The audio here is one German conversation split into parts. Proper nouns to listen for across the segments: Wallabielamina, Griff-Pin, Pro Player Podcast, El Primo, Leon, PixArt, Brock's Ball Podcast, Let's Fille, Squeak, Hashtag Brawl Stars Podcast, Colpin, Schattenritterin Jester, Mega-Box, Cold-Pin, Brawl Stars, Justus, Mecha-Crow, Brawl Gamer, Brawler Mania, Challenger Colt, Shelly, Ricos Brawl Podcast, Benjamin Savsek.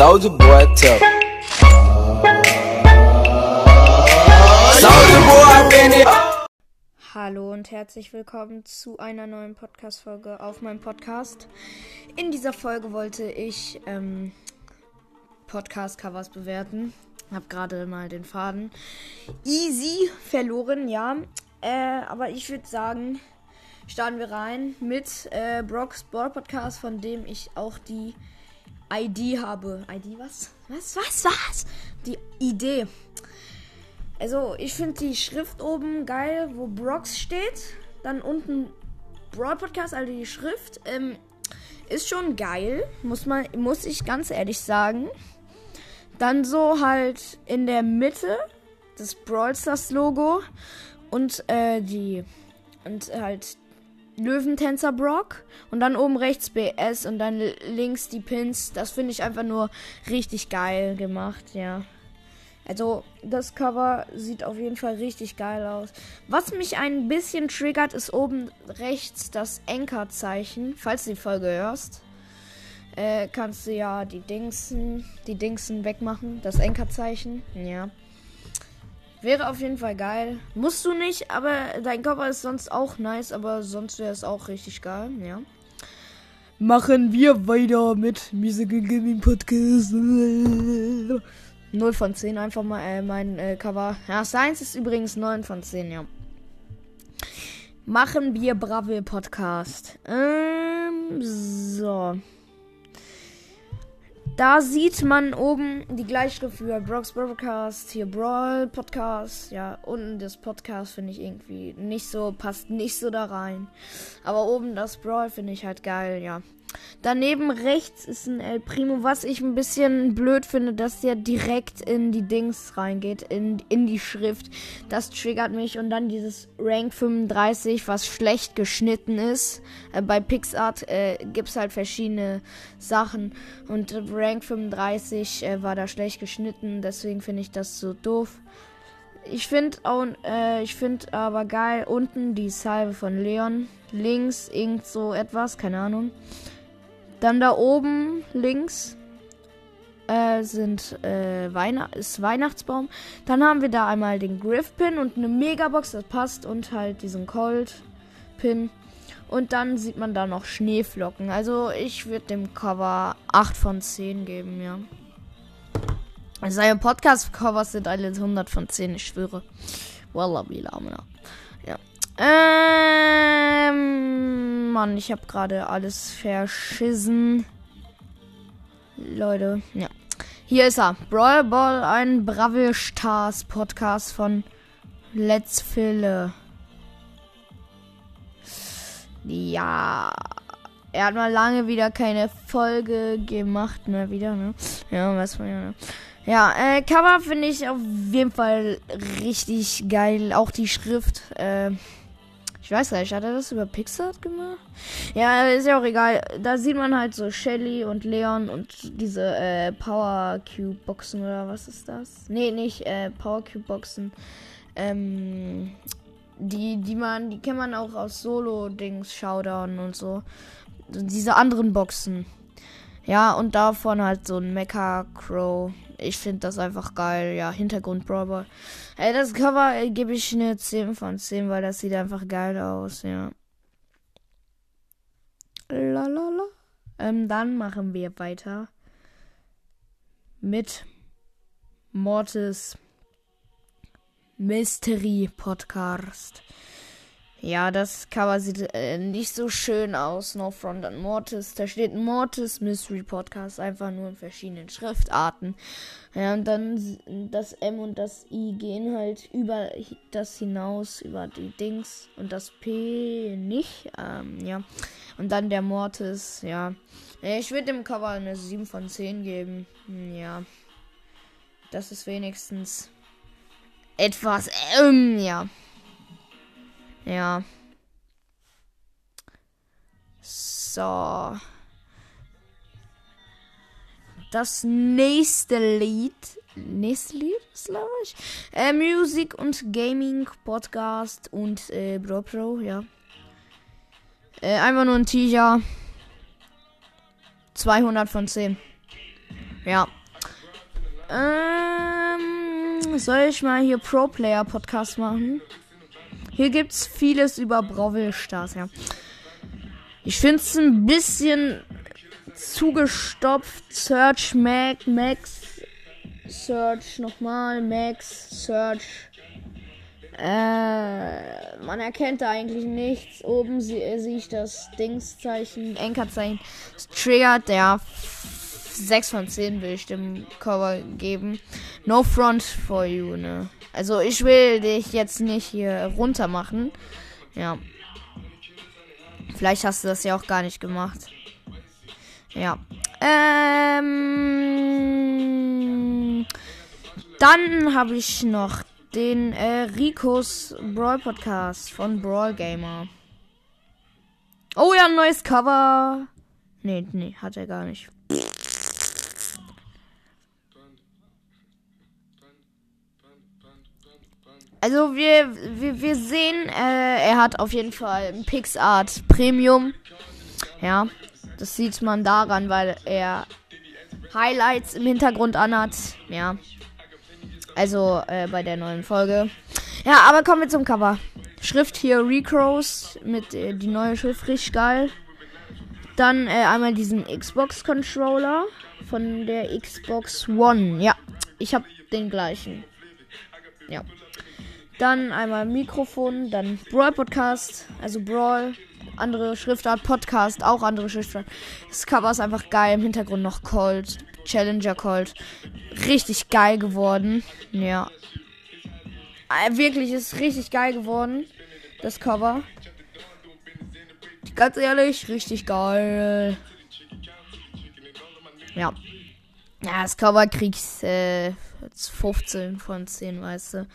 Soldier Boy tough. Soldier Boy bin ich. Hallo und herzlich willkommen zu einer neuen Podcast-Folge auf meinem Podcast. In dieser Folge wollte ich Podcast-Covers bewerten. Hab gerade mal den Faden easy verloren, ja. Aber ich würde sagen, starten wir rein mit Brock's Ball Podcast, von dem ich auch die ID habe. ID was? Was? Die Idee. Also ich finde die Schrift oben geil, wo Brock's steht. Dann unten Brawl Podcast, also die Schrift. Ist schon geil, muss ich ganz ehrlich sagen. Dann so halt in der Mitte das Brawl Stars Logo und halt Löwentänzer Brock und dann oben rechts BS und dann links die Pins. Das finde ich einfach nur richtig geil gemacht, ja. Also das Cover sieht auf jeden Fall richtig geil aus. Was mich ein bisschen triggert, ist oben rechts das Anker-Zeichen. Falls du die Folge hörst, kannst du ja die Dingsen wegmachen. Das Anker-Zeichen, ja. Wäre auf jeden Fall geil. Musst du nicht, aber dein Cover ist sonst auch nice, aber sonst wäre es auch richtig geil, ja. Machen wir weiter mit Musical Gaming Podcast. 0 von 10 einfach mal, mein Cover. Ja, Science ist übrigens 9 von 10, ja. Machen wir Bravo Podcast. So. Da sieht man oben die Gleichschrift für Brock's Brawl Podcast, hier Brawl Podcast, ja, unten das Podcast finde ich irgendwie nicht so, passt nicht so da rein. Aber oben das Brawl finde ich halt geil, ja. Daneben rechts ist ein El Primo, was ich ein bisschen blöd finde, dass der direkt in die Dings reingeht, in die Schrift. Das triggert mich. Und dann dieses Rank 35, was schlecht geschnitten ist. Bei PixArt gibt's halt verschiedene Sachen. Und Rank 35 war da schlecht geschnitten, deswegen finde ich das so doof. Ich finde aber geil unten die Salve von Leon. Links irgend so etwas, keine Ahnung. Dann da oben links ist Weihnachtsbaum. Dann haben wir da einmal den Griff-Pin und eine Mega-Box, das passt. Und halt diesen Cold-Pin. Und dann sieht man da noch Schneeflocken. Also ich würde dem Cover 8 von 10 geben, ja. Seine Podcast-Covers sind alle 100 von 10, ich schwöre. Wallabielamina. Ja. Mann, ich habe gerade alles verschissen. Leute, ja. Hier ist er. Brawl Ball, ein Brawl Stars Podcast von Let's Fille. Ja. Er hat mal lange wieder keine Folge gemacht, mal wieder, ne? Ja, was von ja, ne? Ja, Cover finde ich auf jeden Fall richtig geil. Auch die Schrift, ich weiß gar nicht, hat er das über PixArt gemacht? Ja, ist ja auch egal. Da sieht man halt so Shelly und Leon und diese Power Cube Boxen oder was ist das? Nee, nicht Power Cube Boxen. Die kennt man auch aus Solo-Dings, Showdown und so. Diese anderen Boxen. Ja, und davon halt so ein Mecha-Crow. Ich finde das einfach geil. Ja, Hintergrund Brawl. Das Cover gebe ich eine 10 von 10, weil das sieht einfach geil aus, ja. Lalala. Dann machen wir weiter mit Mortis Mystery Podcast. Ja, das Cover sieht nicht so schön aus. No Front an Mortis. Da steht Mortis Mystery Podcast. Einfach nur in verschiedenen Schriftarten. Ja, und dann das M und das I gehen halt über das hinaus, über die Dings. Und das P nicht. Ja. Und dann der Mortis, ja. Ich würde dem Cover eine 7 von 10 geben. Ja. Das ist wenigstens etwas, ja. Ja. So. Das nächste Lied ist, glaube ich. Music und Gaming Podcast und Bro Pro, ja. Einfach nur ein Teaser. 200 von 10. Ja. Soll ich mal hier Pro Player Podcast machen? Hier gibt's vieles über Brawl Stars, ja. Ich find's ein bisschen zugestopft. Search, Max, Search, nochmal, Max, Search. Man erkennt da eigentlich nichts. Oben sehe ich das Dingszeichen, Ankerzeichen. Es triggert, ja. 6 von 10 will ich dem Cover geben. No front for you, ne? Also ich will dich jetzt nicht hier runter machen. Ja. Vielleicht hast du das ja auch gar nicht gemacht. Ja. Dann habe ich noch den Ricos Brawl Podcast von Brawl Gamer. Oh ja, ein neues Cover. Nee, hat er gar nicht. Also wir sehen, er hat auf jeden Fall ein PixArt Premium. Ja, das sieht man daran, weil er Highlights im Hintergrund anhat. Ja, also bei der neuen Folge. Ja, aber kommen wir zum Cover. Schrift hier Ricos mit die neue Schrift, richtig geil. Dann einmal diesen Xbox Controller von der Xbox One. Ja, ich habe den gleichen. Ja. Dann einmal Mikrofon, dann Brawl Podcast, also Brawl, andere Schriftart, Podcast, auch andere Schriftart. Das Cover ist einfach geil, im Hintergrund noch Colt, Challenger Colt, richtig geil geworden, ja. Wirklich ist richtig geil geworden, das Cover. Ganz ehrlich, richtig geil. Ja. Ja, das Cover kriegst 15 von 10, weißt du.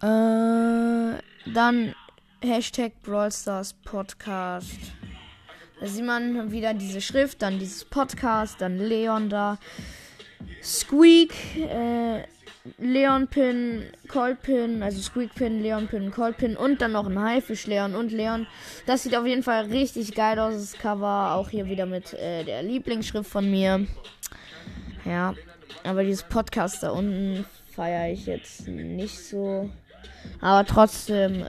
Dann Hashtag Brawl Stars Podcast. Da sieht man wieder diese Schrift, dann dieses Podcast, dann Leon da. Squeak, Leonpin, Colpin, also Squeakpin, Leonpin, Colpin und dann noch ein Haifisch Leon und Leon. Das sieht auf jeden Fall richtig geil aus, das Cover. Auch hier wieder mit der Lieblingsschrift von mir. Ja, aber dieses Podcast da unten feiere ich jetzt nicht so. Aber trotzdem,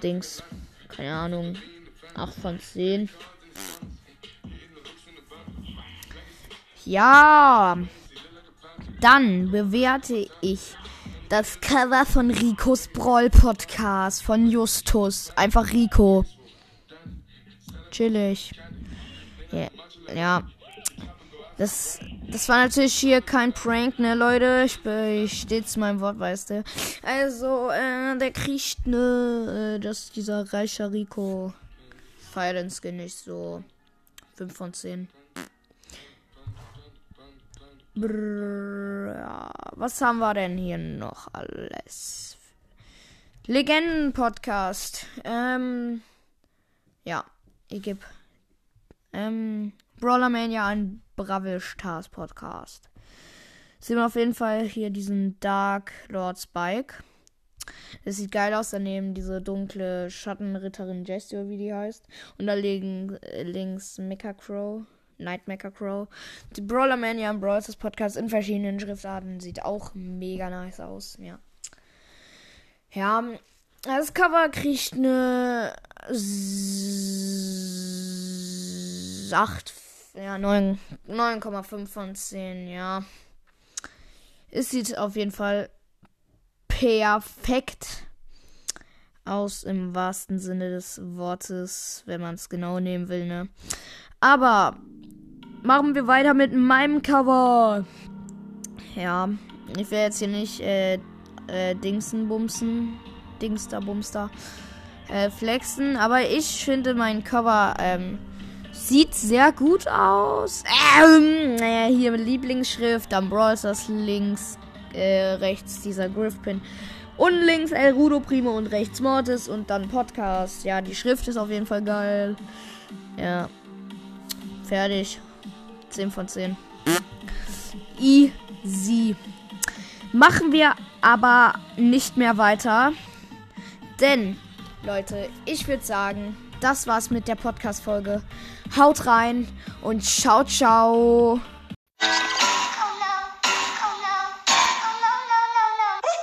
Dings, keine Ahnung, 8 von 10. Ja, dann bewerte ich das Cover von Ricos Brawl Podcast von Justus. Einfach Rico. Chillig. Yeah. Ja. Das war natürlich hier kein Prank, ne, Leute? Ich stehe zu meinem Wort, weißt du. Also, der kriegt, ne, dass dieser reiche Rico feiert den Skin nicht so. 5 von 10. Ja. Was haben wir denn hier noch alles? Legenden-Podcast. Ja, ich gebe Brawler Mania ein Bravo Stars Podcast. Sehen wir auf jeden Fall hier diesen Dark Lord Spike. Das sieht geil aus. Daneben diese dunkle Schattenritterin Jester, wie die heißt. Und da liegen links Mecha-Crow, Night Mecha-Crow. Die Brawler Mania im Brawl Stars Podcast in verschiedenen Schriftarten. Sieht auch mega nice aus. Ja. Das Cover kriegt eine 8. Ja, 9,5 von 10, ja. Es sieht auf jeden Fall perfekt aus, im wahrsten Sinne des Wortes, wenn man es genau nehmen will, ne. Aber machen wir weiter mit meinem Cover. Ja, ich will jetzt hier nicht flexen, aber ich finde mein Cover, sieht sehr gut aus. Naja, hier Lieblingsschrift, dann Brawl Stars links, rechts dieser Griff-Pin und links El Primo und rechts Mortis und dann Podcast. Ja, die Schrift ist auf jeden Fall geil. Ja. Fertig. 10 von 10. Easy. Machen wir aber nicht mehr weiter. Denn, Leute, ich würde sagen, das war's mit der Podcast-Folge. Haut rein und ciao, ciao.